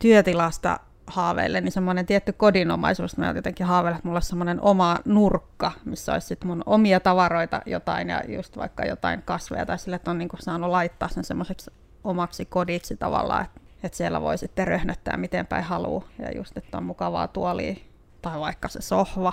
työtilasta haaveille, niin semmoinen tietty kodinomaisuus, mä jotenkin haaveilen, että mulla olisi semmoinen oma nurkka, missä olisi sit mun omia tavaroita jotain ja just vaikka jotain kasveja tai sille, että on niinku saanut laittaa sen semmoiseksi omaksi kodiksi tavallaan, että siellä voi sitten röhnöttää miten päin haluaa ja just, että on mukavaa tuolia tai vaikka se sohva,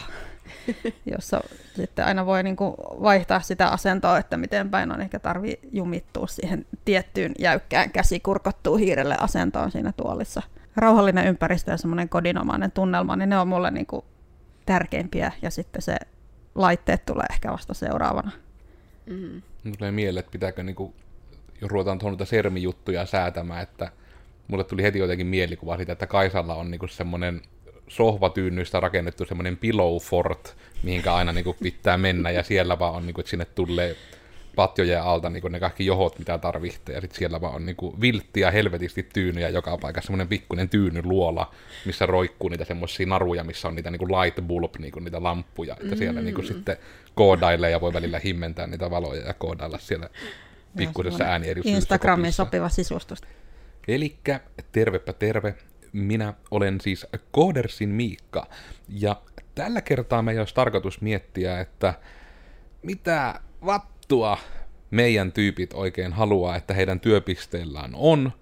jossa sitten aina voi niinku vaihtaa sitä asentoa, että miten päin on, ehkä tarvii jumittua siihen tiettyyn jäykkään käsi kurkottuu hiirelle asentoon siinä tuolissa. Rauhallinen ympäristö ja semmoinen kodinomainen tunnelma, niin ne on mulle niinku tärkeimpiä, ja sitten se laitteet tulee ehkä vasta seuraavana. Mm. Tulee mieleen, että pitääkö, niinku, jos ruvetaan tuohon noita sermijuttuja säätämään, että mulle tuli heti jotenkin mielikuva siitä, että Kaisalla on niinku semmoinen sohvatyynnistä rakennettu semmoinen pillow fort, mihinkä aina niinku pitää mennä, ja siellä vaan on, niinku, että sinne tulee patjojen alta niin ne kaikki johot, mitä tarvitsee, ja sitten siellä vaan on niin vilttiä, helvetisti tyynyjä joka paikassa, semmoinen pikkuinen tyynyluola, missä roikkuu niitä semmoisia naruja, missä on niitä niin light bulb, niin niitä lamppuja, että siellä niin sitten koodailee ja voi välillä himmentää niitä valoja ja koodailla siellä pikkuisessa äänieristyksessä. Instagramiin sopiva sisustus. Elikkä tervepä terve, minä olen siis Koodersin Miikka, ja tällä kertaa meidän olisi tarkoitus miettiä, että mitä meidän tyypit oikein haluaa, että heidän työpisteillään on,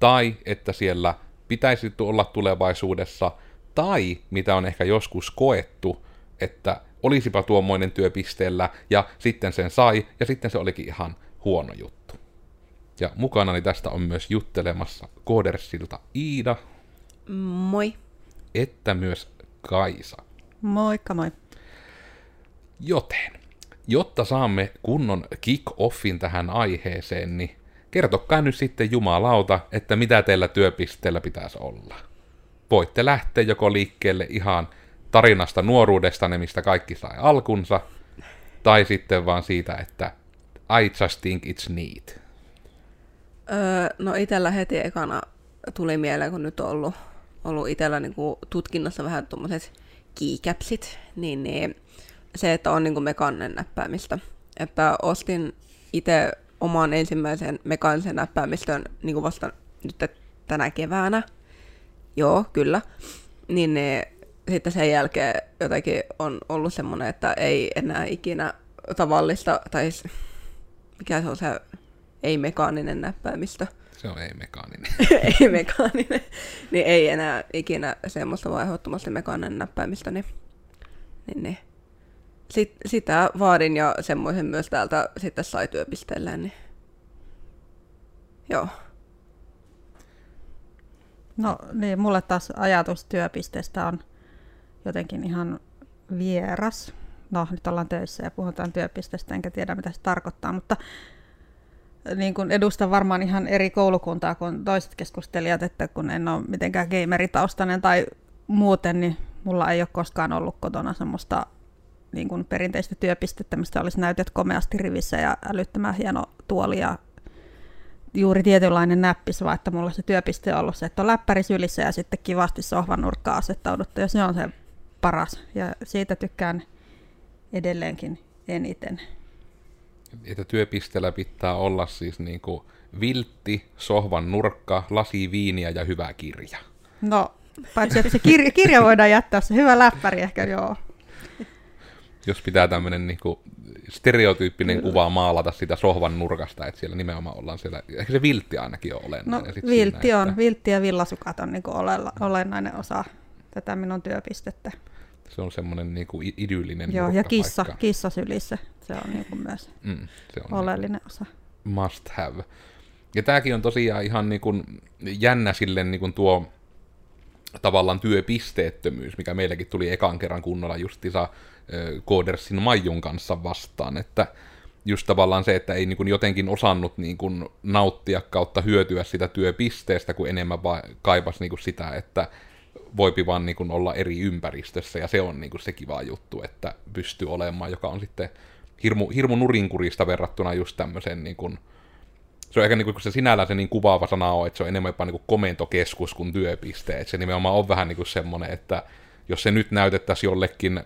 tai että siellä pitäisi olla tulevaisuudessa, tai mitä on ehkä joskus koettu, että olisipa tuommoinen työpisteellä, ja sitten sen sai, ja sitten se olikin ihan huono juttu. Ja mukanani tästä on myös juttelemassa Koodersilta Iida. Moi. Että myös Kaisa. Moikka moi. Joten, jotta saamme kunnon kick-offin tähän aiheeseen, niin kertokaa nyt sitten jumalauta, että mitä teillä työpisteellä pitäisi olla. Voitte lähteä joko liikkeelle ihan tarinasta nuoruudesta, mistä kaikki sai alkunsa, tai sitten vaan siitä, että I just think it's neat. No itellä heti ekana tuli mieleen, kun nyt on ollut itellä niin kuin tutkinnassa vähän tuommoiset keycapsit, niin ne, se, että on niinku mekaaninen näppäämistä. Että ostin itse oman ensimmäisen mekaanisen näppäämistön niinku vasta nyt tänä keväänä. Joo, kyllä. Niin ne, sitten sen jälkeen jotenkin on ollut semmoinen, että ei enää ikinä tavallista, tai mikä se on se ei-mekaaninen näppäämistö. Se on ei-mekaaninen. Ei-mekaaninen. Niin ei enää ikinä semmoista vaihdottomasti mekaaninen näppäämistä. Niin. Sitä vaadin ja semmoisen myös täältä sitten sai työpisteellä, niin joo. No niin, mulle taas ajatus työpisteestä on jotenkin ihan vieras. No nyt ollaan töissä ja puhutaan työpisteestä, enkä tiedä mitä se tarkoittaa, mutta niin kun edustan varmaan ihan eri koulukuntaa kuin toiset keskustelijat, että kun en ole mitenkään gameritaustainen tai muuten, niin mulla ei ole koskaan ollut kotona semmoista niin kuin perinteistä työpistettä, mistä olisi näytöt komeasti rivissä ja älyttömän hieno tuoli ja juuri tietynlainen näppis, vaan että mulla se työpiste on ollut se, että on läppäri sylissä ja sitten kivasti sohvan nurkkaan asettauduttu, ja se on se paras, ja siitä tykkään edelleenkin eniten. Että työpisteellä pitää olla siis niin kuin viltti, sohvan nurkka, lasi viiniä ja hyvä kirja. No, paitsi että se kirja voidaan jättää, se hyvä läppäri ehkä, joo. Jos pitää tämmöinen niinku stereotyyppinen kuva maalata sitä sohvan nurkasta, että siellä nimenomaan ollaan siellä, ehkä se viltti ainakin on olennainen. No, viltti siinä, on, että viltti ja villasukat on niinku olennainen osa tätä minun työpistettä. Se on semmoinen niinku idyllinen nurkkapaikka. Joo, ja kissa sylissä, se on niinku myös se on oleellinen osa. Must have. Ja tämäkin on tosiaan ihan niinku jännä sille niinku tuo tavallaan työpisteettömyys, mikä meilläkin tuli ekan kerran kunnolla justiinsa Koodersin Maijun kanssa vastaan, että just tavallaan se, että ei niin kuin jotenkin osannut niin kuin nauttia kautta hyötyä sitä työpisteestä, kun enemmän vaan kaipasi niin kuin sitä, että voipi vaan niin kuin olla eri ympäristössä, ja se on niin kuin se kiva juttu, että pystyy olemaan, joka on sitten hirmu nurinkurista verrattuna just tämmöiseen niin kuin, se on ehkä niin kuin se sinällään se niin kuvaava sana on, että se on enemmän jopa niin kuin komentokeskus kuin työpiste, että se nimenomaan on vähän niin kuin semmoinen, että jos se nyt näytettäisiin jollekin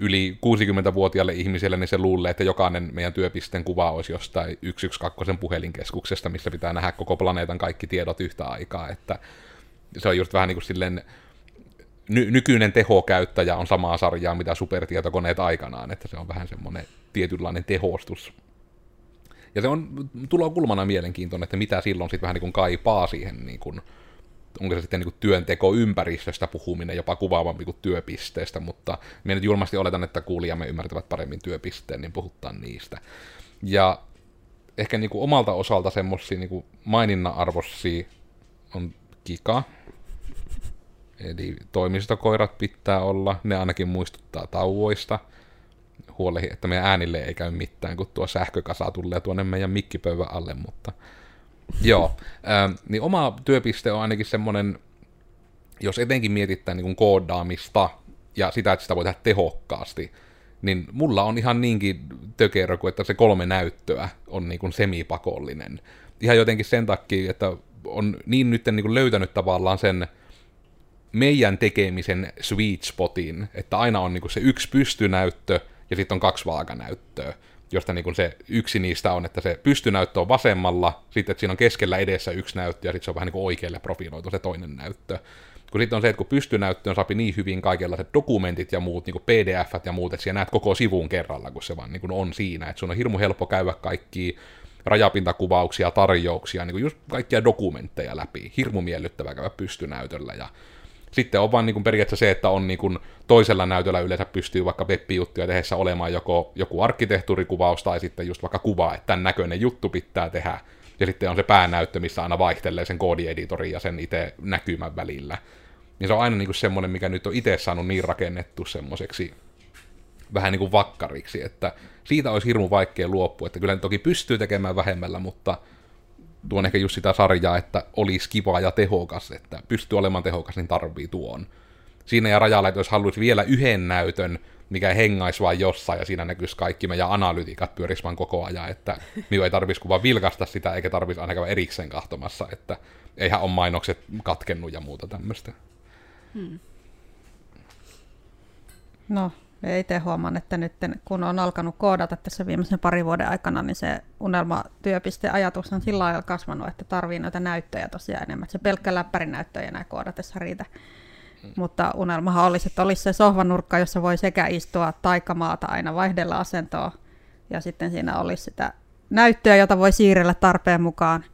yli 60-vuotiaalle ihmiselle, niin se luulee, että jokainen meidän työpisteen kuva olisi jostain 112 puhelinkeskuksesta, missä pitää nähdä koko planeetan kaikki tiedot yhtä aikaa, että se on just vähän niin kuin silleen, nykyinen tehokäyttäjä on samaa sarjaa, mitä supertietokoneet aikanaan, että se on vähän semmoinen tietynlainen tehostus. Ja se on tulokulmana mielenkiintoinen, että mitä silloin sitten vähän niin kuin kaipaa siihen, niin kuin, onko se sitten niin kuin työntekoympäristöstä puhuminen jopa kuvaavampi kuin työpisteestä, mutta minä nyt julmasti oletan, että kuulijamme ymmärtävät paremmin työpisteen, niin puhutaan niistä. Ja ehkä niin kuin omalta osalta semmoisia niin kuin maininnan arvoisia on Kika, eli toimistokoirat pitää olla, ne ainakin muistuttaa tauoista. Huolehi, että meidän äänille ei käy mitään, kun tuo sähkökasa tulee tuonne meidän mikkipöydän alle, mutta joo. Niin oma työpiste on ainakin semmoinen, jos etenkin mietittää niin kuin koodaamista ja sitä, että sitä voi tehdä tehokkaasti, niin mulla on ihan niinkin tökerö kuin, että se 3 näyttöä on niin kuin semipakollinen. Ihan jotenkin sen takia, että on niin nyt niin kuin löytänyt tavallaan sen meidän tekemisen sweet spotin, että aina on niin kuin se 1 pystynäyttö, ja sitten on 2 vaakanäyttöä, josta niin kun se yksi niistä on, että se pystynäyttö on vasemmalla, sitten että siinä on keskellä edessä 1 näyttö, ja sitten se on vähän niin kuin oikealle profiloitu se toinen näyttö. Kun sitten on se, että kun pystynäyttöön saapi niin hyvin kaikenlaiset dokumentit ja muut, niin kuin pdf-t ja muut, että siellä näet koko sivun kerralla, kun se vaan niin kun on siinä. Että sun on hirmu helppo käydä kaikkia rajapintakuvauksia, tarjouksia, niin kuin just kaikkia dokumentteja läpi. Hirmu miellyttävää käydä pystynäytöllä ja sitten on vaan niin kuin periaatteessa se, että on niin kuin toisella näytöllä yleensä pystyy vaikka web-juttuja tehdessä olemaan joko joku arkkitehtuurikuvaus tai sitten just vaikka kuva, että tämän näköinen juttu pitää tehdä. Ja sitten on se päänäyttö, missä aina vaihtelee sen koodieditorin ja sen itse näkymän välillä. Niin se on aina niin kuin semmoinen, mikä nyt on itse saanut niin rakennettu semmoiseksi vähän niin kuin vakkariksi, että siitä olisi hirmu vaikea luopua. Että kyllä toki pystyy tekemään vähemmällä, mutta tuon ehkä just sitä sarjaa, että olisi kiva ja tehokas, että pystyy olemaan tehokas, niin tarvii tuon. Siinä ja rajalla, että jos haluaisi vielä 1 näytön, mikä hengaisi vaan jossain, ja siinä näkyisi kaikki meidän analytiikat pyörisi vaan koko ajan, että minun ei tarvitsisi kuva vilkaista sitä, eikä tarvitsisi ainakaan erikseen kahtomassa, että eihän ole mainokset katkennut ja muuta tämmöistä. No, ei itse huomaan, että nyt kun on alkanut koodata tässä viimeisen parin vuoden aikana, niin se unelmatyöpisteajatus on sillä lailla kasvanut, että tarvii noita näyttöjä tosiaan enemmän. Että se pelkkä läppärinäyttö ei enää koodatessa riitä. Mutta unelmahan olisi, että olisi se sohvanurkka, jossa voi sekä istua taikamaata aina vaihdella asentoa, ja sitten siinä olisi sitä näyttöä, jota voi siirrellä tarpeen mukaan.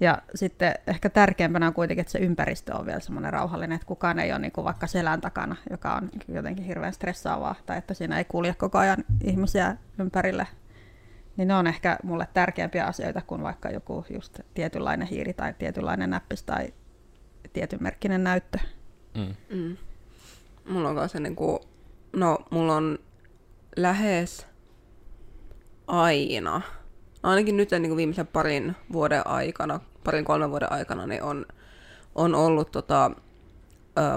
Ja sitten ehkä tärkeimpänä on kuitenkin, että se ympäristö on vielä semmoinen rauhallinen, että kukaan ei ole niin kuin vaikka selän takana, joka on jotenkin hirveän stressaavaa, tai että siinä ei kulje koko ajan ihmisiä ympärille. Niin ne on ehkä mulle tärkeämpiä asioita kuin vaikka joku just tietynlainen hiiri tai tietynlainen näppis tai tietynmerkkinen näyttö. Mulla on se niin kuin, no mulla on lähes aina, ainakin nyt niin kuin viimeisen parin kolmen vuoden aikana niin on ollut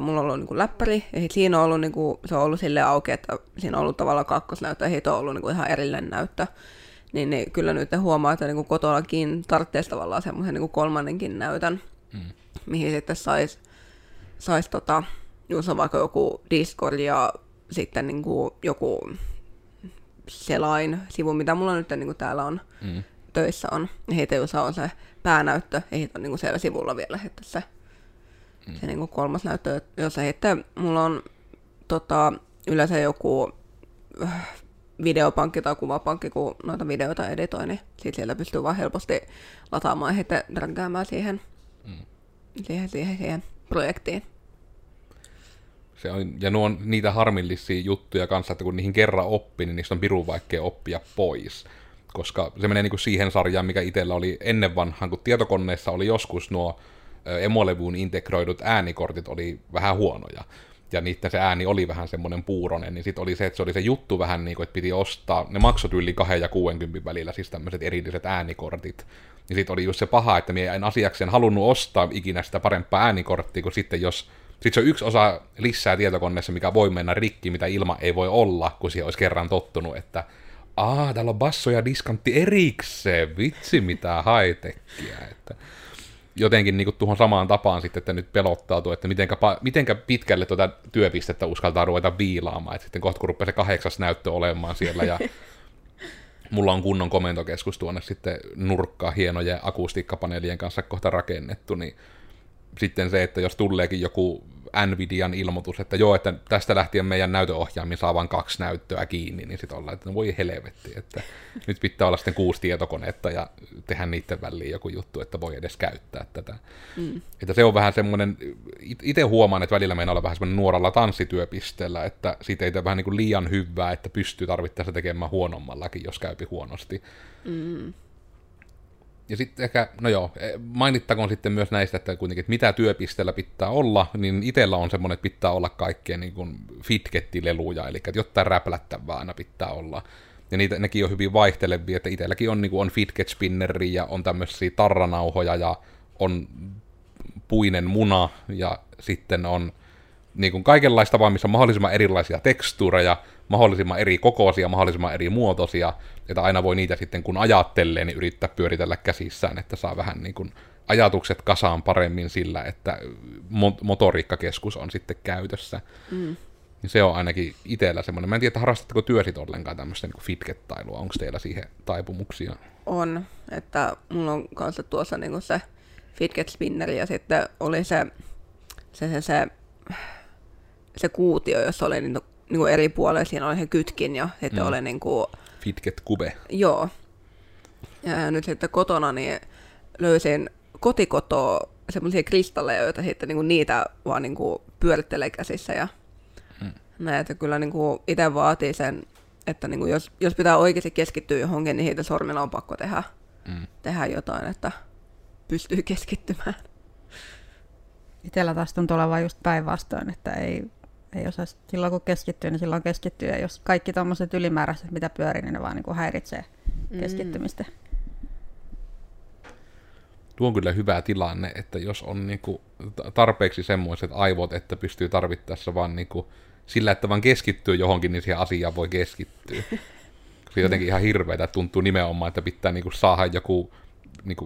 mulla on ollut niin kuin läppäri, ja siinä on ollut niin kuin, se on ollut silleen auki, että siinä on ollut tavallaan kakkosnäyttö, ja siitä on ollut niin kuin ihan erillinen näyttö. Niin kyllä nyt huomaa, että niin kuin kotonakin tarvitsisi tavallaan semmoisen niin kuin 3. näytön, mihin sitten sais jos on vaikka joku Discord ja sitten niin kuin joku selain-sivu, mitä mulla nyt niin kuin täällä on töissä on. Heitä jossa on se päänäyttö, ja heitä on niin kuin siellä sivulla vielä se niin kuin 3. näyttö, jossa heitä mulla on yleensä joku videopankki tai kuvapankki, kun noita videoita editoin, niin sit siellä pystyy vaan helposti lataamaan heitä draggaamaan siihen projektiin. Se on, ja nuo on niitä harmillisia juttuja kanssa, että kun niihin kerran oppi, niin niistä on pirun vaikea oppia pois. Koska se menee niin kuin siihen sarjaan, mikä itsellä oli ennen vanhaan, kun tietokoneessa oli joskus nuo emolevyyn integroidut äänikortit oli vähän huonoja. Ja niitten se ääni oli vähän semmoinen puuronen, niin sitten oli se, että se oli se juttu vähän niin kuin, että piti ostaa, ne maksot yli 2 ja 60 välillä, siis tämmöiset erilliset äänikortit. Niin sitten oli just se paha, että minä en asiakseen halunnut ostaa ikinä sitä parempaa äänikorttia, kun sitten jos sitten se on yksi osa lisää tietokoneessa, mikä voi mennä rikki, mitä ilman ei voi olla, kun siihen olisi kerran tottunut, että täällä on basso ja diskantti erikseen, vitsi mitä high-techia. Että jotenkin niin kuin tuohon samaan tapaan sitten, että nyt pelottautuu, että mitenkä pitkälle tuota työpistettä uskaltaa ruveta viilaamaan, että sitten kohta kun rupeaa se 8. näyttö olemaan siellä ja mulla on kunnon komentokeskus tuonne sitten nurkkaan hienojen akustiikkapaneelien kanssa kohta rakennettu, niin sitten se, että jos tuleekin joku Nvidian ilmoitus, että joo, että tästä lähtien meidän näytönohjaaminen saa vain 2 näyttöä kiinni, niin sitten ollaan, että voi helvetti, että nyt pitää olla sitten 6 tietokonetta ja tehdä niiden väliin joku juttu, että voi edes käyttää tätä. Mm. Että se on vähän semmoinen, itse huomaan, että välillä meidän olla vähän semmoinen nuoralla tanssityöpisteellä, että siitä ei tee vähän niin kuin liian hyvää, että pystyy tarvittaessa tekemään huonommallakin, jos käypi huonosti. Mm. Ja sitten ehkä, no joo, mainittakoon sitten myös näistä, että kuitenkin, että mitä työpisteellä pitää olla, niin itsellä on semmoinen, että pitää olla kaikkea niin kuin fidgettileluja, eli että jotain räplättävää aina pitää olla. Ja niitä, nekin on hyvin vaihtelevia, että itselläkin on, niin kuin, on fidget spinneri ja on tämmöisiä tarranauhoja ja on puinen muna ja sitten on niin kuin kaikenlaista vaan, missä on mahdollisimman erilaisia tekstuureja, mahdollisimman eri kokoisia, mahdollisimman eri muotoisia, että aina voi niitä sitten kun ajattelee, niin yrittää pyöritellä käsissään, että saa vähän niin kuin ajatukset kasaan paremmin sillä, että motoriikkakeskus on sitten käytössä. Mm. Se on ainakin itsellä semmoinen. Mä en tiedä, että harrastatteko työsit ollenkaan tämmöistä niin kuin fidgettailua, onko teillä siihen taipumuksia? On, että mulla on kanssa tuossa niin kuin se fidget spinneri ja sitten oli se kuutio, jossa oli niin kuin eri puolella, siinä oli se kytkin ja sitten oli niin kuin fidget kube. Joo. Ja nyt sitten kotona niin löysin kotikotoa semmoisia kristalleja, joita sitten niin kuin niitä vaan niin kuin pyörittelee käsissä ja näitä kyllä niin kuin itse vaatii sen, että niin kuin jos pitää oikeasti keskittyä johonkin, niin siitä sormilla on pakko tehdä jotain, että pystyy keskittymään. Itellä taas tuntuu olevan just päinvastoin, että ei osaa silloin kun keskittyy, niin silloin keskittyy. Ja jos kaikki tuommoiset ylimääräiset, mitä pyörii, niin ne vaan niin kuin häiritsee keskittymistä. Tuo on kyllä hyvä tilanne, että jos on niin kuin tarpeeksi semmoiset aivot, että pystyy tarvittaessa vaan niin kuin sillä, että vaan keskittyy johonkin, niin siihen asiaan voi keskittyä. Se jotenkin ihan hirveätä tuntuu nimenomaan, että pitää niin kuin saada joku niin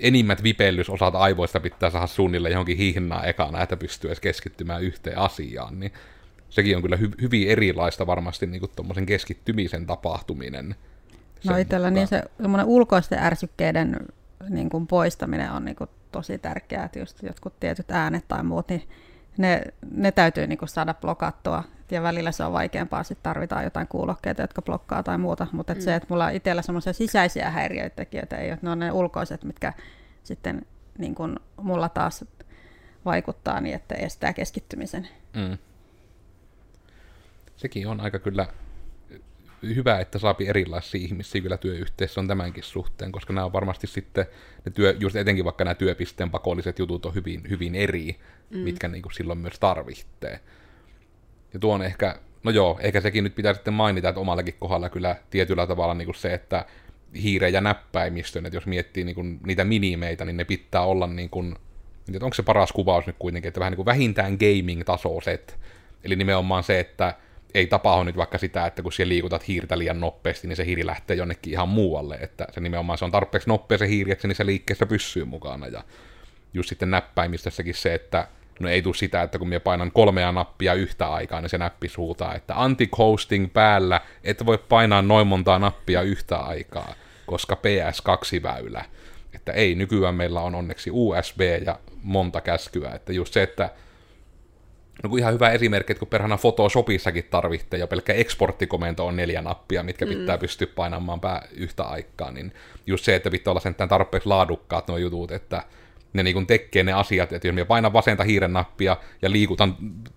enimmät vipellysosat aivoista pitää saada suunnilleen johonkin hihnaan ekana, että pystyy edes keskittymään yhteen asiaan, niin sekin on kyllä hyvin erilaista varmasti niin tuommoisen keskittymisen tapahtuminen. No itsellä niin se ulkoisten ärsykkeiden niin kuin poistaminen on niin kuin tosi tärkeää, että just jotkut tietyt äänet tai muut, niin ne täytyy niin kuin saada blokattua, ja välillä se on vaikeampaa, sitten tarvitaan jotain kuulokkeita, jotka blokkaa tai muuta, mutta se, että mulla itsellä semmoisia sisäisiä häiriötekijöitä ei ole, ne on ne ulkoiset, mitkä sitten niin kun mulla taas vaikuttaa niin, että estää keskittymisen. Mm. Sekin on aika kyllä hyvä, että saapi erilaisia ihmisiä kyllä työyhteisössä on tämänkin suhteen, koska nämä on varmasti sitten, just etenkin vaikka nämä työpisteen pakolliset jutut on hyvin, hyvin eri, mitkä niin kuin silloin myös tarvitsee. Ja tuo on ehkä, no joo, ehkä sekin nyt pitää sitten mainita, että omallakin kohdalla kyllä tietyllä tavalla niin kuin se, että hiire ja näppäimistön, että jos miettii niin kuin niitä minimeitä, niin ne pitää olla niin kuin, että onko se paras kuvaus nyt kuitenkin, että vähän niin kuin vähintään gaming-tasoiset, eli nimenomaan se, että ei tapahdu nyt vaikka sitä, että kun siellä liikutat hiirtä liian nopeasti, niin se hiiri lähtee jonnekin ihan muualle, että se nimenomaan se on tarpeeksi nopea se hiiri, että se niissä liikkeissä pysyy mukana, ja just sitten näppäimistössäkin se, että no ei tule sitä, että kun minä painan 3 nappia yhtä aikaa, niin se näppi huutaa, että anti-coasting päällä, et voi painaa noin montaa nappia yhtä aikaa, koska PS2-väylä. Että ei, nykyään meillä on onneksi USB ja monta käskyä. Että just se, että no ihan hyvä esimerkki, että kun perhana Photoshopissakin tarvitsee, ja pelkkä eksporttikomento on 4 nappia, mitkä pitää pystyä painamaan yhtä aikaa, niin just se, että pitää olla sentään tarpeeksi laadukkaat nuo jutut, että ne niin kuin tekee ne asiat, että jos minä painan vasenta hiiren nappia ja liikutan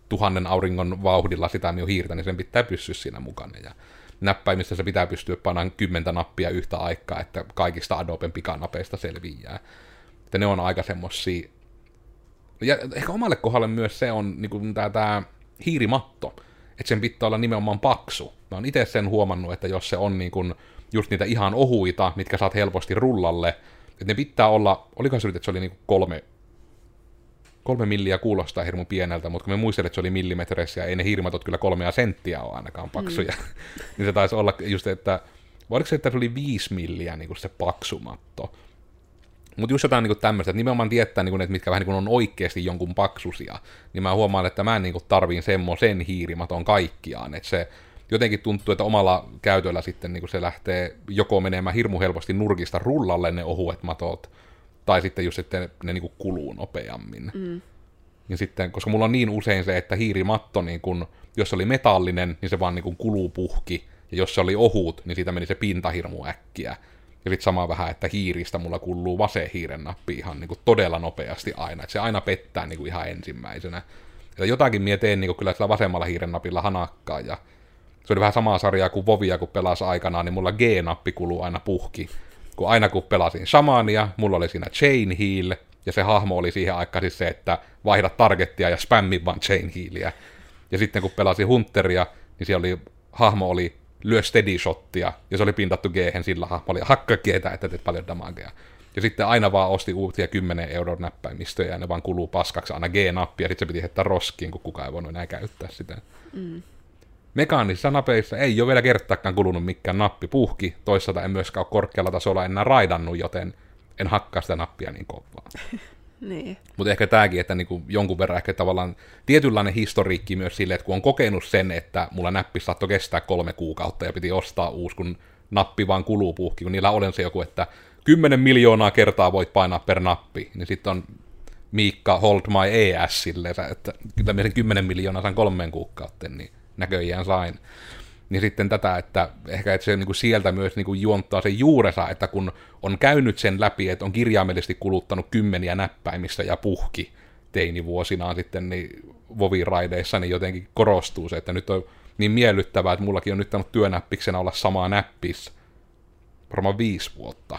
1000 auringon vauhdilla sitä minun hiirtä, niin sen pitää pysyä siinä mukana. Ja näppäimistä se pitää pystyä painamaan 10 nappia yhtä aikaa, että kaikista Adoben pikanapeista selviää. Että ne on aika semmosia. Ja ehkä omalle kohdalle myös se on niin kuin tämä hiirimatto, että sen pitää olla nimenomaan paksu. Mä oon itse sen huomannut, että jos se on niin kuin just niitä ihan ohuita, mitkä saat helposti rullalle, että ne pitää olla, olikohan se nyt, että se oli niinku 3 milliä kuulostaa hirmu pieneltä, mutta kun me muistelin, että se oli millimetreissä, ja ei ne hiirimatot kyllä 3 senttiä ole ainakaan paksuja, niin se taisi olla just, että oliko se, että se oli 5 milliä niinku se paksumatto. Mutta just jotain niinku tämmöistä, että nimenomaan tietää, niinku, että mitkä vähän niinku on oikeasti jonkun paksusia, niin mä huomaan, että mä en niinku tarviin semmoisen hiirimaton kaikkiaan, että se jotenkin tuntuu, että omalla käytöllä sitten niin se lähtee joko menemään hirmu helposti nurkista rullalle ne ohuet matot, Tai sitten just sitten ne niin kuin kuluu nopeammin. Mm. Ja sitten, koska mulla on niin usein se, että hiirimatto, niin kun, jos se oli metallinen, niin se vaan niin kun kuluu puhki. Ja jos se oli ohut, niin siitä meni se pinta hirmu äkkiä. Ja sitten sama vähän, että hiiristä mulla kulluu vasen hiiren nappi ihan niin kun todella nopeasti aina. Et se aina pettää niin kun ihan ensimmäisenä. Ja jotakin mie teen niin kun kyllä sillä vasemmalla hiiren napilla hanakkaa. Ja se oli vähän samaa sarjaa kuin Vovia, kun pelasi aikanaan, niin mulla G-nappi kuluu aina puhki. Kun aina kun pelasin Shamania, mulla oli siinä Chain Heal, ja se hahmo oli siihen aikaan siis se, että vaihda targettia ja spämmin vaan Chain Healia. Ja sitten kun pelasin Hunteria, niin siellä oli, hahmo oli lyö steady shottia, ja se oli pintattu G-hen sillä hahmolla, ja hakka G-tä, että teet paljon damagea. Ja sitten aina vaan osti uutia 10 euron näppäimistöjä, ja ne vaan kuluu paskaksi aina G-nappia, ja sitten se piti heittää roskiin, kun kukaan ei voinut enää käyttää sitä. Mm. Mekaanisissa napeissa ei ole vielä kertaakaan kulunut mikään nappi puhki, toisaalta en myöskään ole korkealla tasolla enää raidannut, joten en hakkaa sitä nappia niin kovaa. Niin. Mutta ehkä tämäkin, että niinku jonkun verran ehkä tavallaan tietynlainen historiikki myös silleen, että kun on kokenut sen, että mulla näppi saattoi kestää 3 kuukautta ja piti ostaa uusi, kun nappi vaan kuluu puhki, kun niillä olen se joku, että 10 miljoonaa kertaa voit painaa per nappi, niin sitten on Miikka hold my ES silleen, että kyllä minä sen 10 miljoonaa saan 3 kuukautteen, niin näköjään sain, niin sitten tätä, että ehkä että se niinku sieltä myös niinku juontaa sen juurensa, että kun on käynyt sen läpi, että on kirjaimellisesti kuluttanut 10 näppäimistä ja puhki teinivuosinaan sitten niin Vovi-raideissa, niin jotenkin korostuu se, että nyt on niin miellyttävää, että mullakin on nyt tannut työnäppiksenä olla samaa näppis varmaan 5 vuotta.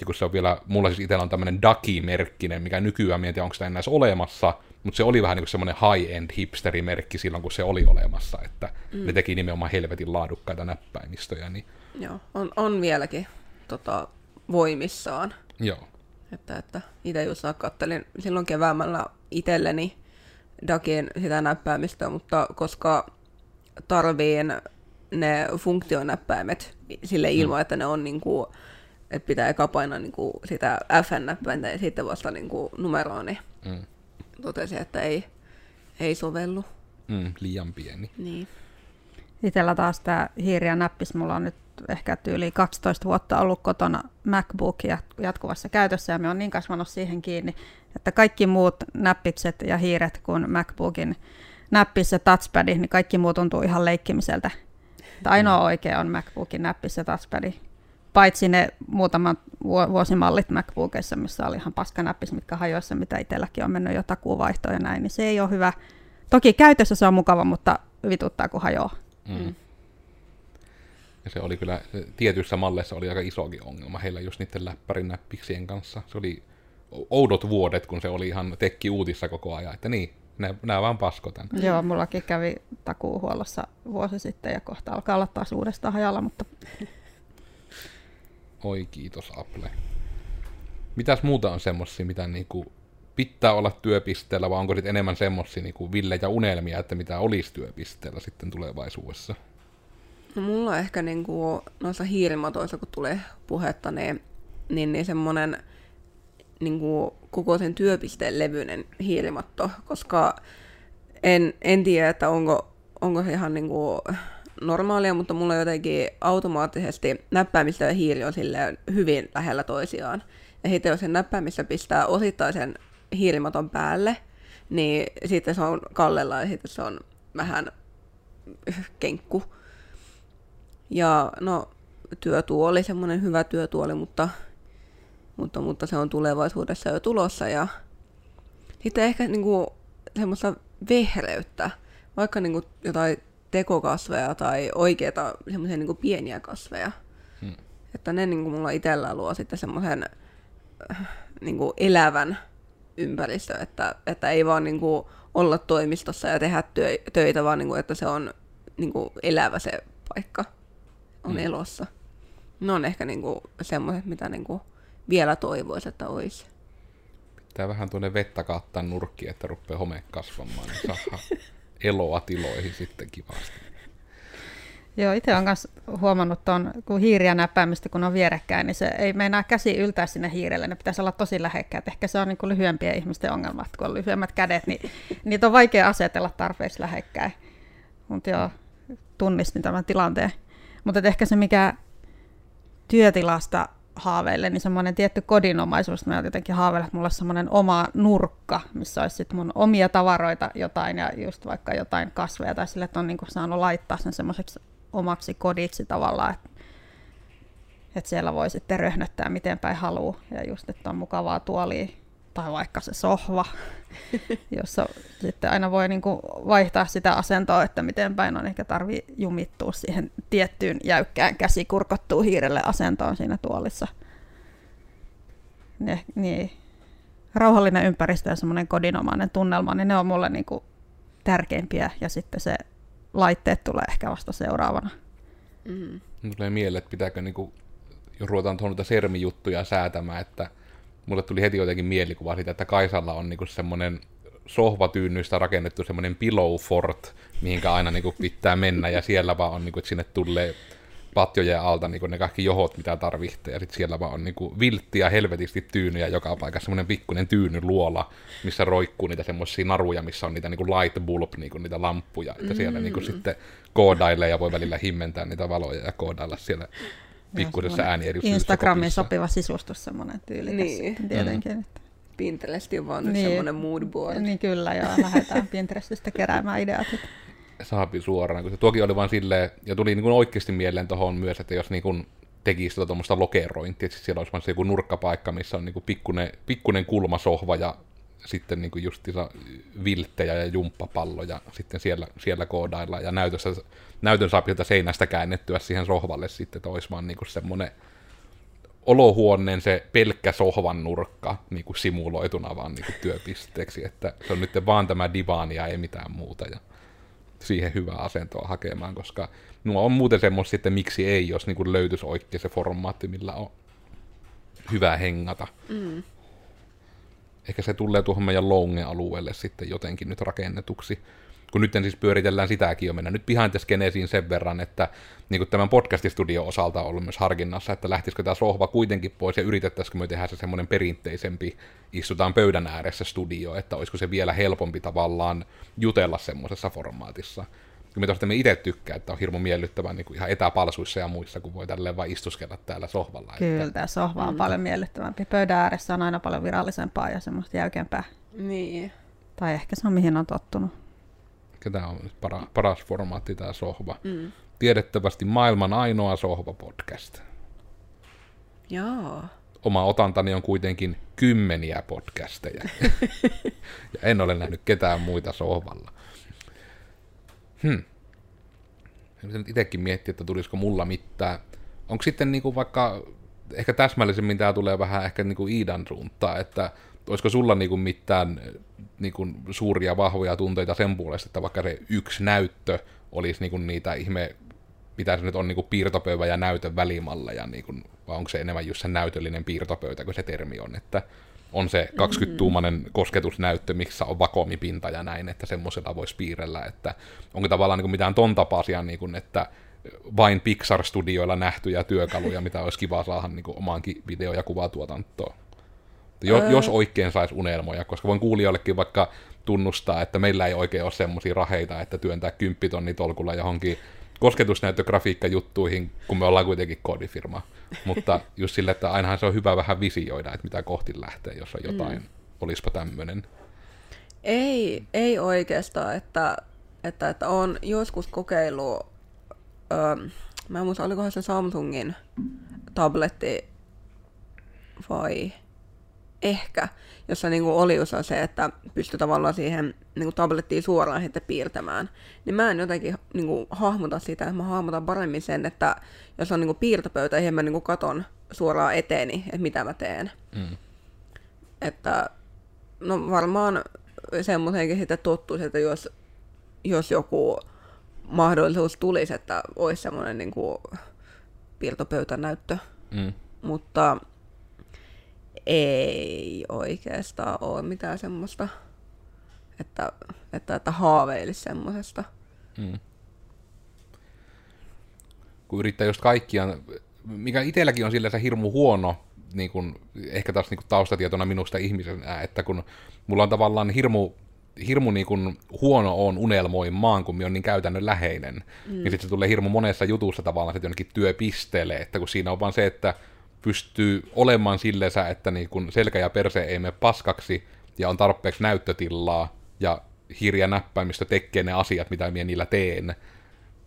Ja kun se on vielä, mulla siis itsellä on tämmöinen Ducky-merkkinen, mikä nykyään mietin, onko sitä enää olemassa, mutta se oli vähän niin kuin semmoinen high-end hipsteri-merkki silloin, kun se oli olemassa, että ne teki nimenomaan helvetin laadukkaita näppäimistöjä. Niin. Joo, on vieläkin voimissaan. Joo. Että itse just kattelin silloin keväämällä itselleni Duckyn sitä näppäimistöä, mutta koska tarviin ne funktionäppäimet sille ilman, että ne on niinku, että pitää eka painaa niinku sitä FN-näppäintä ja sitten vasta niinku numeroa, niin totesin, että ei sovellu. Liian pieni. Niin. Itellä taas tämä hiiri ja näppis, mulla on nyt ehkä tyyli 12 vuotta ollut kotona MacBook jatkuvassa käytössä, ja me on niin kasvanut siihen kiinni, että kaikki muut näppikset ja hiiret kuin MacBookin näppis ja touchpad, niin kaikki muu tuntuu ihan leikkimiseltä. Ainoa oikea on MacBookin näppis ja touchpad. Paitsi ne muutamat vuosimallit MacBookissa, missä oli ihan paskanäppis, mitkä hajoissa, mitä itselläkin on mennyt jo takuuvaihtoon ja näin, niin se ei ole hyvä. Toki käytössä se on mukava, mutta vituttaa kun hajoaa. Mm. Ja se oli kyllä, tietyissä malleissa oli aika isokin ongelma heillä just niiden läppärin näppiksien kanssa. Se oli oudot vuodet, kun se oli ihan tekki uutissa koko ajan, että niin, nämä vaan paskotan. Joo, mullakin kävi takuuhuollossa vuosi sitten ja kohta alkaa olla taas uudestaan hajalla, mutta... Oi kiitos Apple. Mitäs muuta on semmosia, mitä niinku pitää olla työpisteellä, vai onko sit enemmän semmosia niinku villejä unelmia, että mitä olisi työpisteellä sitten tulevaisuudessa? No mulla on ehkä niinku noissa hiirimatoissa, kun tulee puhetta, niin semmonen niinku koko sen työpisteen levyinen hiirimatto, koska en tiedä, että onko se ihan niinku normaalia, mutta mulla jotenkin automaattisesti näppäimistö ja hiiri on silleen hyvin lähellä toisiaan. Ja sitten jos sen näppäimistö pistää osittaisen hiirimaton päälle, niin sitten se on kallella ja sitten se on vähän kenkku. Ja no, työtuoli, semmoinen hyvä työtuoli, mutta se on tulevaisuudessa jo tulossa. Ja sitten ehkä niinku semmoista vehreyttä, vaikka niinku jotain tekokasveja tai oikeita semmoisia niin kuin pieniä kasveja. Että ne niin kuin mulla itsellä luo sitten semmoisen niin kuin elävän ympäristön, että ei vaan niin kuin olla toimistossa ja tehdä töitä, vaan niin kuin, että se on niin kuin elävä se paikka, on elossa. Ne on ehkä niin kuin semmoiset, mitä niin kuin vielä toivoisi, että olisi. Pitää vähän tuonne vettä kattaa nurkkiin, että rupeaa home kasvamaan. Niin eloa tiloihin sitten kivasti. Joo, itse olen myös huomannut tuon, kun hiiriä näppäimistä, kun on vierekkäin, niin se ei meinaa käsi yltää sinne hiirelle, ne pitäisi olla tosi lähekkäät. Ehkä se on niin kuin lyhyempiä ihmisten ongelmat, kun on lyhyemmät kädet, niin niitä on vaikea asetella tarpeeksi lähekkäin. Mutta joo, tunnistin tämän tilanteen. Mutta ehkä se, mikä työtilasta haaveille, niin semmoinen tietty kodinomaisuus. Mä jotenkin haaveilen, että mulla olisi semmoinen oma nurkka, missä olisi sit mun omia tavaroita jotain ja just vaikka jotain kasveja tai sille, että on niin kuin saanut laittaa sen semmoiseksi omaksi kodiksi tavallaan, että siellä voi sitten röhnöttää miten päin haluaa ja just, että on mukavaa tuolia tai vaikka se sohva, jossa sitten aina voi niin kuin vaihtaa sitä asentoa, että miten päin on, ehkä tarvii jumittua siihen tiettyyn jäykkään käsi kurkottuu hiirelle asentoon siinä tuolissa. Niin. Rauhallinen ympäristö ja semmoinen kodinomainen tunnelma, niin ne on mulle niin kuin tärkeimpiä ja sitten se laitteet tulee ehkä vasta seuraavana. Mm. Tulee mieleen, että pitääkö, niin kuin, jos ruvetaan tuohon noita sermijuttuja säätämään, että mulle tuli heti jotenkin mielikuva siitä, että Kaisalla on niinku semmoinen sohvatyynnistä rakennettu semmoinen pillow fort, mihinkä aina niinku pitää mennä, ja siellä vaan on, niinku, että sinne tulee patjojen alta niinku ne kaikki johot, mitä tarvitsee, ja sitten siellä vaan on niinku vilttiä helvetisti tyynyjä joka paikassa, semmoinen pikkuinen tyynyluola, missä roikkuu niitä semmoisia naruja, missä on niitä niinku light bulb, niinku niitä lamppuja, että siellä niinku sitten koodailee ja voi välillä himmentää niitä valoja ja koodailla siellä. Pikkuisessa äänieristyksessä. Instagramiin sopiva sisustus, semmoinen tyylikäs niin. Tietenkin. Mm. Pinterest on vaan nyt semmoinen moodboard. Niin kyllä, joo. Lähdetään Pinterestistä keräämään ideat. Saapi suoraan, kun se tuokin oli vaan silleen, ja tuli niin oikeasti mieleen tuohon myös, että jos niin tekisi tuommoista lokerointia, että siellä olisi vaan se joku nurkkapaikka, missä on niin pikkuinen kulmasohva ja sitten niin justiinsa vilttejä ja jumppapallo, ja sitten siellä koodaillaan, ja näytön saa sieltä seinästä käännettyä siihen sohvalle sitten, että olisi vaan niin semmoinen olohuoneen se pelkkä sohvan nurkka niin simuloituna vaan niin työpisteeksi, että se on nyt vaan tämä divaani ja ei mitään muuta, ja siihen hyvää asentoa hakemaan, koska no on muuten semmoista, että miksi ei, jos niin löytyisi oikein se formaatti, millä on hyvä hengata. Mm. Ehkä se tulee tuohon meidän Lounge-alueelle sitten jotenkin nyt rakennetuksi. Kun nyt siis pyöritellään sitäkin jo mennä. Nyt behind the scenesiin sen verran, että niin kuin tämän podcastistudion osalta on ollut myös harkinnassa, että lähtisikö tämä sohva kuitenkin pois ja yritettäisikö me tehdä se semmoinen perinteisempi istutaan pöydän ääressä studio, että olisiko se vielä helpompi tavallaan jutella semmoisessa formaatissa. Kun me itse tykkään, että on hirmu miellyttävää niin ihan etäpalsuissa ja muissa, kun voi tälleen vain istuskella täällä sohvalla. Kyllä, että tämä sohva on paljon miellyttävämpi. Pöydän ääressä on aina paljon virallisempaa ja semmoista jäykempää. Niin. Tai ehkä se on, mihin on tottunut. Tämä on paras formaatti, tämä sohva. Mm. Tiedettävästi maailman ainoa sohvapodcast. Joo. Oma otantani on kuitenkin 10 podcasteja. Ja en ole nähnyt ketään muita sohvalla. Miten nyt itsekin miettii, että tulisiko mulla mitään. Onko sitten niinku vaikka, ehkä täsmällisemmin tämä tulee vähän ehkä niinku Iidan suuntaan, että olisiko sulla niinku mitään niinku suuria vahvoja tunteita sen puolesta, että vaikka se yksi näyttö olisi niinku niitä ihme, mitä se nyt on niinku piirtopöyvä ja näytön välimalleja, niinku, vai onko se enemmän just se näytöllinen piirtopöytä, kun se termi on, että on se 20-tuumainen kosketusnäyttö, missä on vakoomipinta ja näin, että semmoisella voisi piirrellä, että onko tavallaan niin mitään ton tapaisia, niin että vain Pixar-studioilla nähtyjä työkaluja, mitä olisi kiva saada niin omaankin video- ja kuvatuotantoon. Jos oikein saisi unelmoja, koska voin kuulijoillekin vaikka tunnustaa, että meillä ei oikein ole semmoisia raheita, että työntää 10 000 tolkulla johonkin kosketusnäyttögrafiikkajuttuihin, kun me ollaan kuitenkin koodifirma. Mutta just sillä, että ainahan se on hyvä vähän visioida, että mitä kohti lähtee, jos on jotain. Olispa tämmöinen. Ei oikeastaan, että on joskus kokeillut, mä en muista, olikohan se Samsungin tabletti vai ehkä, jossa niinku oli osa se, että pystyi tavallaan siihen niinku tablettiin suoraan sitten piirtämään, niin mä en jotenkin niinku hahmota sitä, että mä hahmotan paremmin sen, että jos on niinku piirtopöytä, niin mä niinku katon suoraan eteeni, että mitä mä teen. Mm. Että no varmaan semmoisenkin sitten tottuisi, että jos joku mahdollisuus tulisi, että olisi semmoinen niinku piirtopöytänäyttö, mutta ei oikeastaan ole mitään semmoista, että haaveilisi semmoisesta. Kun yrittää just kaikkiaan, mikä itselläkin on sillä se hirmu huono, niin kun, ehkä taas niin kun taustatietona minusta ihmisenä, että kun mulla on tavallaan hirmu niin kun huono on unelmoimaan, kun minä on niin käytännönläheinen, niin sitten se tulee hirmu monessa jutussa tavallaan se jonnekin työpisteelle, että kun siinä on vaan se, että pystyy olemaan sillensä, että niin kun selkä ja perse ei mene paskaksi ja on tarpeeksi näyttötilaa ja hirja näppäimistä tekee ne asiat, mitä minä niillä teen,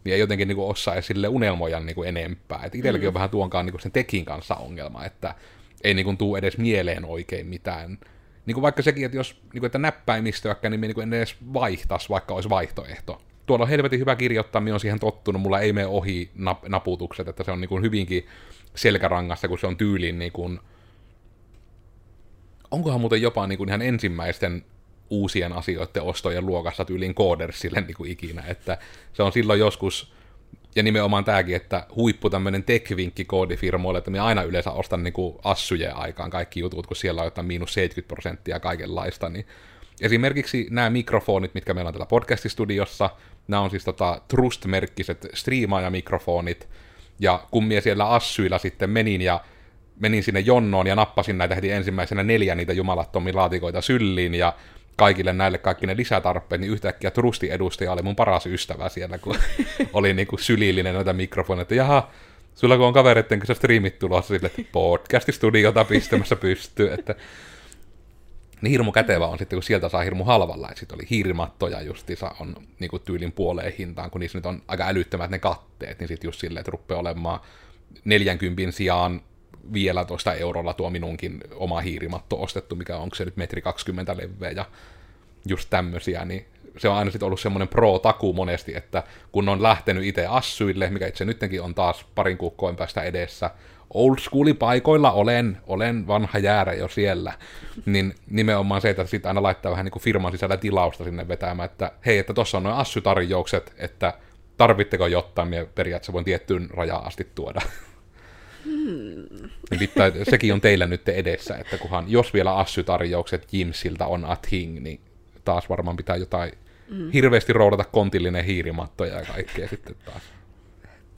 niin ei jotenkin niin osaa edes sille unelmoja niin enempää. Et itselläkin on vähän tuonkaan niin sen tekin kanssa ongelma, että ei niin tule edes mieleen oikein mitään. Niin vaikka sekin, että jos niin että näppäimistöä, niin me niin edes vaihtaisi, vaikka olisi vaihtoehto. Tuolla on helvetin hyvä kirjoittaa, minä olen siihen tottunut, mulla ei mene ohi naputukset, että se on niin hyvinkin selkärangassa, kun se on tyyliin niin kuin... Onkohan muuten jopa niin ihan ensimmäisten uusien asioiden ostojen luokassa tyyliin koodersille niin kuin ikinä, että se on silloin joskus, ja nimenomaan tämäkin, että huippu tämmöinen tech-vinkki koodifirmoille, että minä aina yleensä ostan niin kuin assujen aikaan kaikki jutut, kun siellä on jotain -70% kaikenlaista, niin esimerkiksi nämä mikrofonit, mitkä meillä on täällä podcastistudiossa, nämä on siis Trust-merkkiset striimaajamikrofonit, ja kun minä siellä assuilla sitten menin sinne jonnoon ja nappasin näitä heti ensimmäisenä 4 niitä jumalattomia laatikoita syllin, ja kaikille näille kaikki ne lisätarpeet, niin yhtäkkiä Trustin edustaja oli mun paras ystävä siellä, kun oli niinku sylillinen näitä mikrofoneja, että jaha, sulla kun on kavereiden kanssa striimit tulossa sille, että podcastistudiota pistämässä pystyy, että niin hirmu kätevä on sitten, kun sieltä saa hirmu halvalla, että sitten oli hirmattoja justiinsa on niinku tyylin puoleen hintaan, kun niissä nyt on aika älyttömät ne katteet, niin sitten just silleen, että rupeaa olemaan 40 sijaan vielä €15 tuo minunkin oma hiirimatto ostettu, mikä onko se nyt 1,20 metriä leveä ja just tämmöisiä, niin se on aina sitten ollut semmoinen pro-taku monesti, että kun on lähtenyt itse assuille, mikä itse nytkin on taas parin kuukkoin päästä edessä, old school paikoilla olen vanha jäärä jo siellä, niin nimenomaan se, että sitten aina laittaa vähän niin kuin firman sisällä tilausta sinne vetämään, että hei, että tossa on noin assutarjoukset, että tarvitteko jotain, minä periaatteessa voin tiettyyn rajaan asti tuoda. Sekin on teillä nyt edessä, että kunhan, jos vielä assytarjoukset Jimsiltä on a thing, niin taas varmaan pitää jotain hirveästi roudata kontillinen hiirimattoja ja kaikkea sitten taas.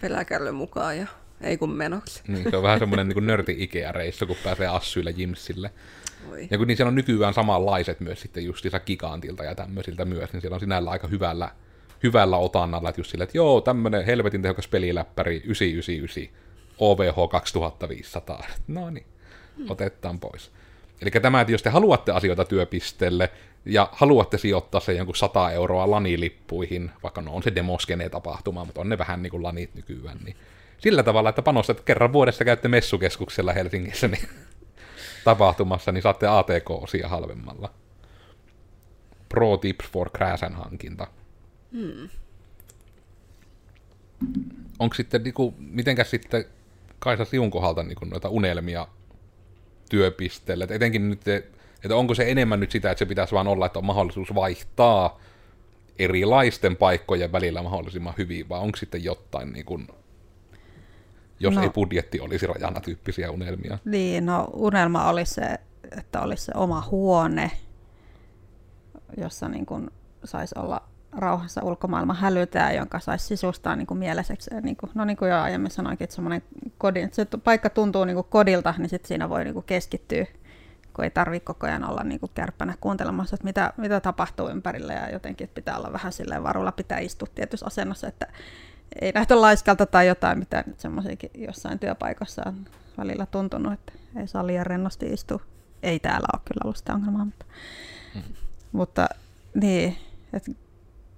Peläkärlyn mukaan ja ei kun menoksi. Niin, se on vähän semmoinen niin nörti-Ikea-reissu, kun pääsee assyille Jimsille. Oi. Ja kun niin siellä on nykyään samanlaiset myös sitten justiinsa Gigantilta ja tämmöisiltä myös, niin siellä on sinällä aika hyvällä otannalla, että just sillä, että joo, tämmöinen helvetin tehokas peliläppäri 999. OVH 2500. No niin, otetaan pois. Eli tämä, että jos te haluatte asioita työpisteelle ja haluatte sijoittaa sen jonkun €100 lanilippuihin, vaikka no on se Demoscene-tapahtuma, mutta on ne vähän niin kuin lanit nykyään, niin sillä tavalla, että panostat kerran vuodessa käytte messukeskuksella Helsingissä niin tapahtumassa, niin saatte ATK-osia halvemmalla. Pro tips for Crashen hankinta. Onko sitten, mitenkäs sitten Kaisa siun kohdalta niin noita unelmia työpisteelle, että etenkin nyt, että onko se enemmän nyt sitä, että se pitäisi vaan olla, että on mahdollisuus vaihtaa erilaisten paikkojen välillä mahdollisimman hyvin, vai onko sitten jotain, niin kuin, jos ei budjetti olisi rajana tyyppisiä unelmia? Niin, no unelma olisi se, että olisi se oma huone, jossa niin kuin saisi olla rauhassa ulkomaailma hälytää, jonka saisi sisustaa niin kuin mieleseksi. Niin kuin, no niin kuin jo aiemmin sanoinkin, että semmoinen kodin, että se paikka tuntuu niin kuin kodilta, niin sitten siinä voi niin kuin keskittyä, kun ei tarvitse koko ajan olla niin kuin kärppänä kuuntelemassa, että mitä tapahtuu ympärillä, ja jotenkin pitää olla vähän silleen varulla, pitää istua tietyssä asennossa, että ei näytä laiskalta tai jotain, mitä nyt semmoisiakin jossain työpaikassa on välillä tuntunut, että ei saa liian rennosti istua. Ei täällä ole kyllä ollut sitä ongelmaa, mutta niin, että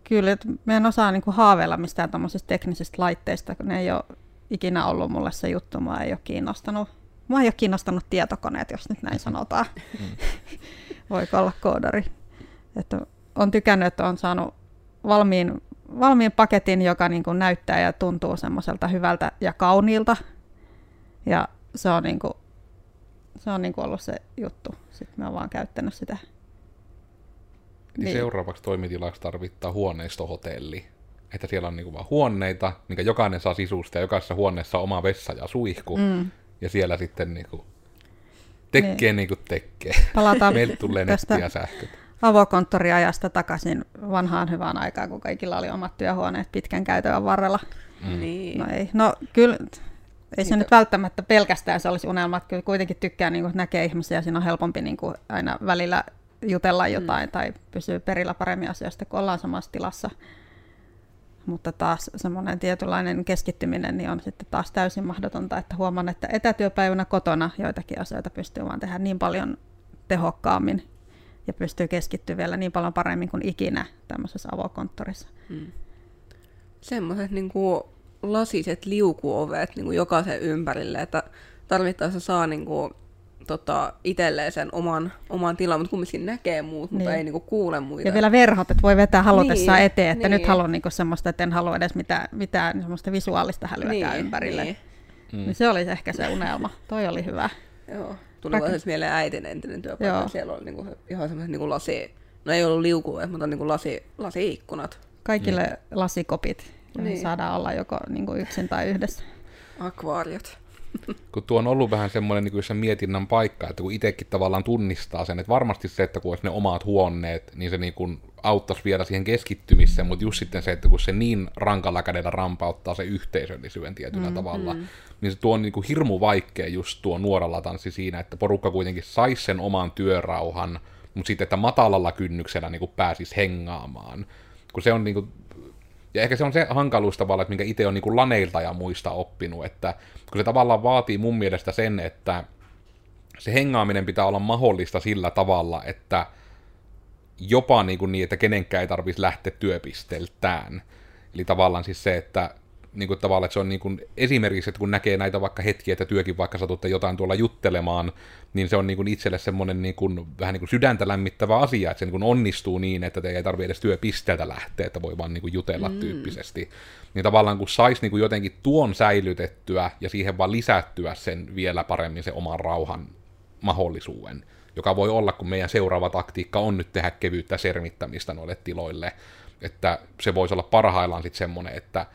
kyllä, mä en osaa niinku haaveilla mistään tämmöisistä teknisistä laitteista, kun ne ei ole ikinä ollut mulle se juttu, mua ei ole kiinnostanut tietokoneet, jos nyt näin sanotaan. Voiko olla koodari. Että on tykännyt, että on saanut valmiin paketin, joka niinku näyttää ja tuntuu semmoiselta hyvältä ja kauniilta. Ja se on niinku ollut se juttu. Sitten mä oon vaan käyttänyt sitä. Niin. Seuraavaksi toimitilaksi tarvittaa huoneistohotelli, että siellä on niinku vaan huoneita, minkä jokainen saa sisusta, ja jokaisessa huoneessa on oma vessa ja suihku, ja siellä sitten niinku tekee niin kuin tekee. Palataan meille tulee netti ja sähköt. Avokonttoriajasta takaisin vanhaan hyvään aikaan, kun kaikilla oli omat työhuoneet pitkän käytävän varrella. Niin. No kyllä, ei se nyt välttämättä pelkästään se olisi unelma, että kyllä kuitenkin tykkää niinku näkee ihmisiä, siinä on helpompi niinku aina välillä jutella jotain tai pysyy perillä paremmin asioista, kun ollaan samassa tilassa. Mutta taas semmoinen tietynlainen keskittyminen niin on sitten taas täysin mahdotonta, että huomaan, että etätyöpäivänä kotona joitakin asioita pystyy vaan tehdä niin paljon tehokkaammin ja pystyy keskittyä vielä niin paljon paremmin kuin ikinä tämmöisessä avokonttorissa. Mm. Semmoiset niin kuin lasiset liukuovet niin kuin jokaisen ympärille, että tarvittaessa saa niin kuin, itselleen sen oman tilan, mutta kumminkin näkee muut, mutta niin. Ei niin kuin, kuule muita. Ja vielä verhot, että voi vetää halutessaan niin, eteen, että niin. Nyt haluan niin kuin, semmoista, että en halua edes mitään semmoista visuaalista hälyäkään niin, ympärille. Niin. Niin se oli ehkä se unelma. Toi oli hyvä. Joo. Tuli siis mieleen äitin entinen työpaikka. Joo. Siellä oli niin kuin, ihan semmoiset niin kuin lasi, no ei ollut liukua, mutta niin kuin lasi-ikkunat. Kaikille lasikopit, joihin saadaan olla joko niin kuin yksin tai yhdessä. Akvaariot. Kun tuo on ollut vähän semmoinen niin se mietinnän paikka, että kun itsekin tavallaan tunnistaa sen, että varmasti se, että kun olisi ne omat huoneet, niin se niin kuin auttaisi vielä siihen keskittymiseen, mutta just sitten se, että kun se niin rankalla kädellä rampauttaa se yhteisöllisyyden tietyllä tavalla, niin se tuo on niin kuin hirmu vaikea just tuo nuoralla tanssi siinä, että porukka kuitenkin saisi sen oman työrauhan, mutta sitten, että matalalla kynnyksellä niin kuin pääsisi hengaamaan, kun se on niin kuin. Ja ehkä se on se hankaluus tavallaan, että minkä itse on niin kuin laneilta ja muista oppinut, että kun se tavallaan vaatii mun mielestä sen, että se hengaaminen pitää olla mahdollista sillä tavalla, että jopa niin, että kenenkään ei tarvitsisi lähteä työpisteltään. Eli tavallaan siis se, että niin kuin tavallaan, että se on niin kuin esimerkiksi, että kun näkee näitä vaikka hetkiä, että työkin vaikka satutte jotain tuolla juttelemaan, niin se on niin kuin itselle semmoinen niin kuin, vähän niin kuin sydäntä lämmittävä asia, että se niin kuin onnistuu niin, että ei tarvitse edes työpisteeltä lähteä, että voi vaan niin kuin jutella tyyppisesti. Niin tavallaan kun saisi niin kuin jotenkin tuon säilytettyä ja siihen vaan lisättyä sen vielä paremmin sen oman rauhan mahdollisuuden, joka voi olla, kun meidän seuraava taktiikka on nyt tehdä kevyyttä sermittämistä noille tiloille, että se voisi olla parhaillaan sitten semmoinen, että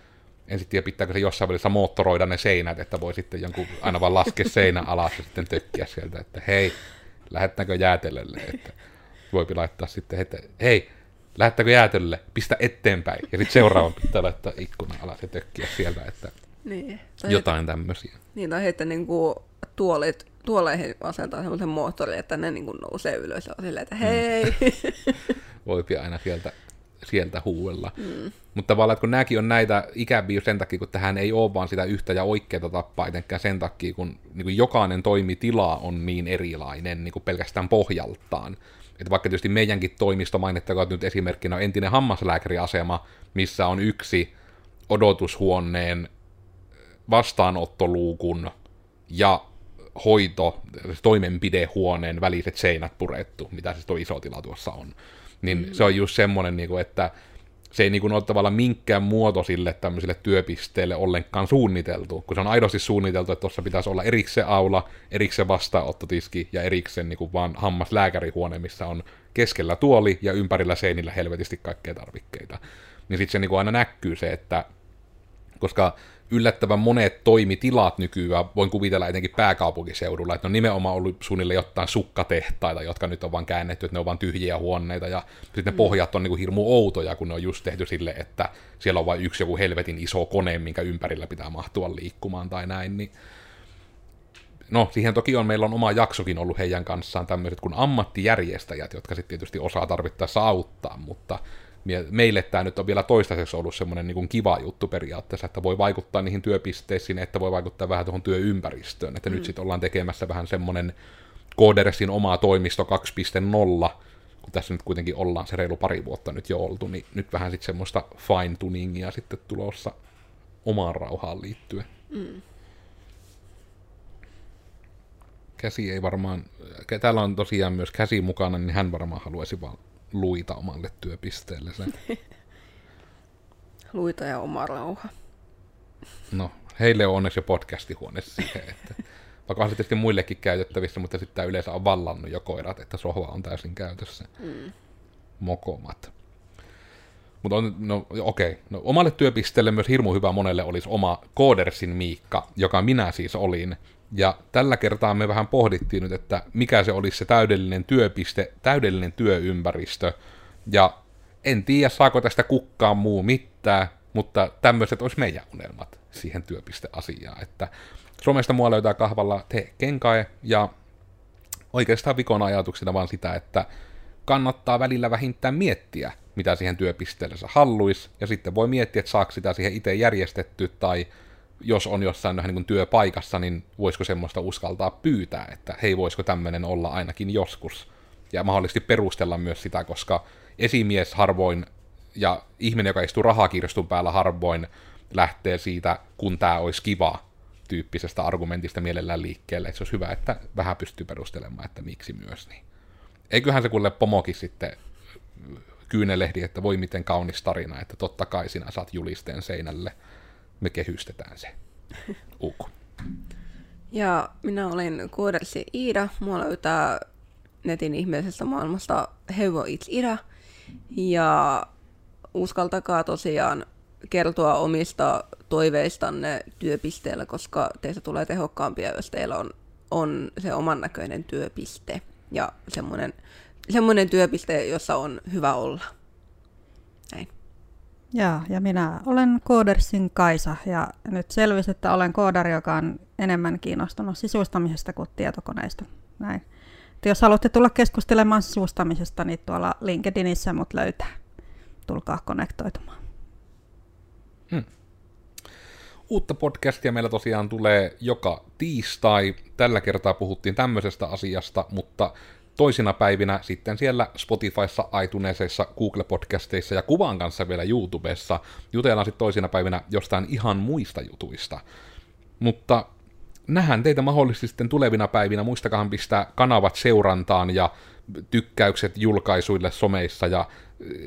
en sitten tiedä, pitääkö se jossain välissä moottoroida ne seinät, että voi sitten jonkun aina vaan laskea seinän alas ja sitten tökkiä sieltä, että hei, lähettääkö jäätelölle, että voipi laittaa sitten, että hei, lähettääkö jäätelölle, pistä eteenpäin, ja sitten seuraavan pitää laittaa ikkunan alas ja tökkiä sieltä, että niin, jotain tämmöisiä. Niin, tai heitä niin kuin tuoleihin asentaa semmoisen moottorin, että ne niin kuin nousee ylös ja on silleen, että hei! Voipi aina sieltä huuella. Mutta tavallaan, että kun nämäkin on näitä ikäviä sen takia, kun tähän ei ole vaan sitä yhtä ja oikeaa tappaa, etenkään sen takia, kun niin kuin jokainen toimitila on niin erilainen niin kuin pelkästään pohjaltaan. Että vaikka tietysti meidänkin toimisto mainittakaa, että nyt esimerkkinä on entinen hammaslääkäriasema, missä on yksi odotushuoneen vastaanottoluukun ja toimenpidehuoneen väliset seinät purettu, mitä siis tuo iso tila tuossa on. Niin se on just semmoinen, että se ei ole tavallaan minkään muoto sille tämmöiselle työpisteelle ollenkaan suunniteltu, kun se on aidosti suunniteltu, että tuossa pitäisi olla erikseen aula, erikseen vastaanottotiski ja erikseen vaan hammaslääkärihuone, missä on keskellä tuoli ja ympärillä seinillä helvetisti kaikkea tarvikkeita. Niin sitten se aina näkyy se, että koska yllättävän monet toimitilat nykyään, voin kuvitella etenkin pääkaupunkiseudulla, että ne on nimenomaan ollut suunnilleen jotain sukkatehtaita, jotka nyt on vaan käännetty, että ne on vaan tyhjiä huoneita, ja sitten ne pohjat on niin kuin hirmu outoja, kun ne on just tehty sille, että siellä on vain yksi joku helvetin iso kone, minkä ympärillä pitää mahtua liikkumaan tai näin, niin no, siihen toki on, meillä on oma jaksokin ollut heidän kanssaan tämmöiset kuin ammattijärjestäjät, jotka sitten tietysti osaa tarvittaessa auttaa, mutta meille tämä nyt on vielä toistaiseksi ollut semmoinen niin kuin kiva juttu periaatteessa, että voi vaikuttaa niihin työpisteisiin, että voi vaikuttaa vähän tuohon työympäristöön, että nyt sitten ollaan tekemässä vähän semmoinen Koodersin oma toimisto 2.0, kun tässä nyt kuitenkin ollaan se reilu pari vuotta nyt jo oltu, niin nyt vähän sitten semmoista fine-tuningia sitten tulossa omaan rauhaan liittyen. Käsi ei varmaan, täällä on tosiaan myös käsi mukana, niin hän varmaan haluaisi vaan luita omalle työpisteelle sen. Luita ja oma rauha. No, heille on onneksi jo podcastihuone siihen, että vaikka se tietysti muillekin käytettävissä, mutta sitten tämä yleensä on vallannut jo koirat, että sohva on täysin käytössä. Mokomat. Mutta no, omalle työpisteelle myös hirmu hyvä monelle olisi oma Koodersin Miikka, joka minä siis olin. Ja tällä kertaa me vähän pohdittiin nyt, että mikä se olisi se täydellinen työpiste, täydellinen työympäristö. Ja en tiedä, saako tästä kukkaan muu mitään, mutta tämmöiset olisi meidän unelmat siihen työpisteasiaan. Että somesta mua löytää kahvalla te kenkae, ja oikeastaan vikon ajatuksena vaan sitä, että kannattaa välillä vähintään miettiä, mitä siihen työpisteellensä halluisi, ja sitten voi miettiä, että saako sitä siihen itse järjestetty, tai jos on jossain niin kuin työpaikassa, niin voisiko semmoista uskaltaa pyytää, että hei, voisiko tämmöinen olla ainakin joskus. Ja mahdollisesti perustella myös sitä, koska esimies harvoin, ja ihminen, joka istuu rahakirstun päällä harvoin, lähtee siitä, kun tämä olisi kiva, tyyppisestä argumentista mielellään liikkeelle, että se olisi hyvä, että vähän pystyy perustelemaan, että miksi myös. Niin. Eiköhän se kuule pomokin sitten kyynelehdi, että voi miten kaunis tarina, että totta kai sinä saat julisteen seinälle, me kehystetään se. Uku. Ja minä olen Kuodersi Iida, mua löytää netin ihmeellisestä maailmasta Hevo It's Ida, ja uskaltakaa tosiaan kertoa omista toiveistanne työpisteellä, koska teistä tulee tehokkaampia, jos teillä on se oman näköinen työpiste ja semmoinen työpiste, jossa on hyvä olla. Näin. Ja minä olen Koodersin Kaisa, ja nyt selvisi, että olen koodari, joka on enemmän kiinnostunut sisustamisesta kuin tietokoneista. Näin. Että jos haluatte tulla keskustelemaan sisustamisesta, niin tuolla LinkedInissä mut löytää. Tulkaa konnektoitumaan. Uutta podcastia meillä tosiaan tulee joka tiistai. Tällä kertaa puhuttiin tämmöisestä asiasta, mutta toisina päivinä sitten siellä Spotifyssa, iTunesissa, Google-podcasteissa ja kuvan kanssa vielä YouTubessa jutellaan sitten toisina päivinä jostain ihan muista jutuista. Mutta nähdään teitä mahdollisesti sitten tulevina päivinä. Muistakahan pistää kanavat seurantaan ja tykkäykset julkaisuille someissa ja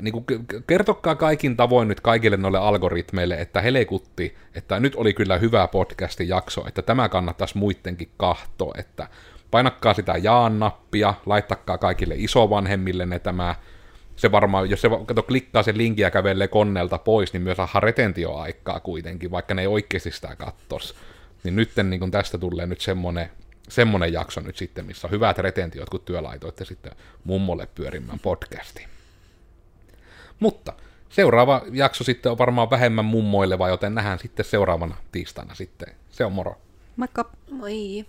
niin kuin, kertokaa kaikin tavoin nyt kaikille noille algoritmeille, että helekutti, että nyt oli kyllä hyvä podcastin jakso, että tämä kannattaisi muittenkin kahtoa, että painakkaa sitä jaan-nappia, laittakaa kaikille isovanhemmille ne tämä, se varmaan, jos se kato, klikkaa sen linkin ja kävelee koneelta pois, niin myös saadaan retentioaikaa kuitenkin, vaikka ne ei oikeasti sitä kattoisi, niin nyt niin tästä tulee nyt semmoinen jakso nyt sitten, missä on hyvät retentiot, kun työlaitoitte sitten mummolle pyörimään podcastiin. Mutta seuraava jakso sitten on varmaan vähemmän mummoileva, joten nähdään sitten seuraavana tiistaina sitten. Se on moro. Moikka. Moi.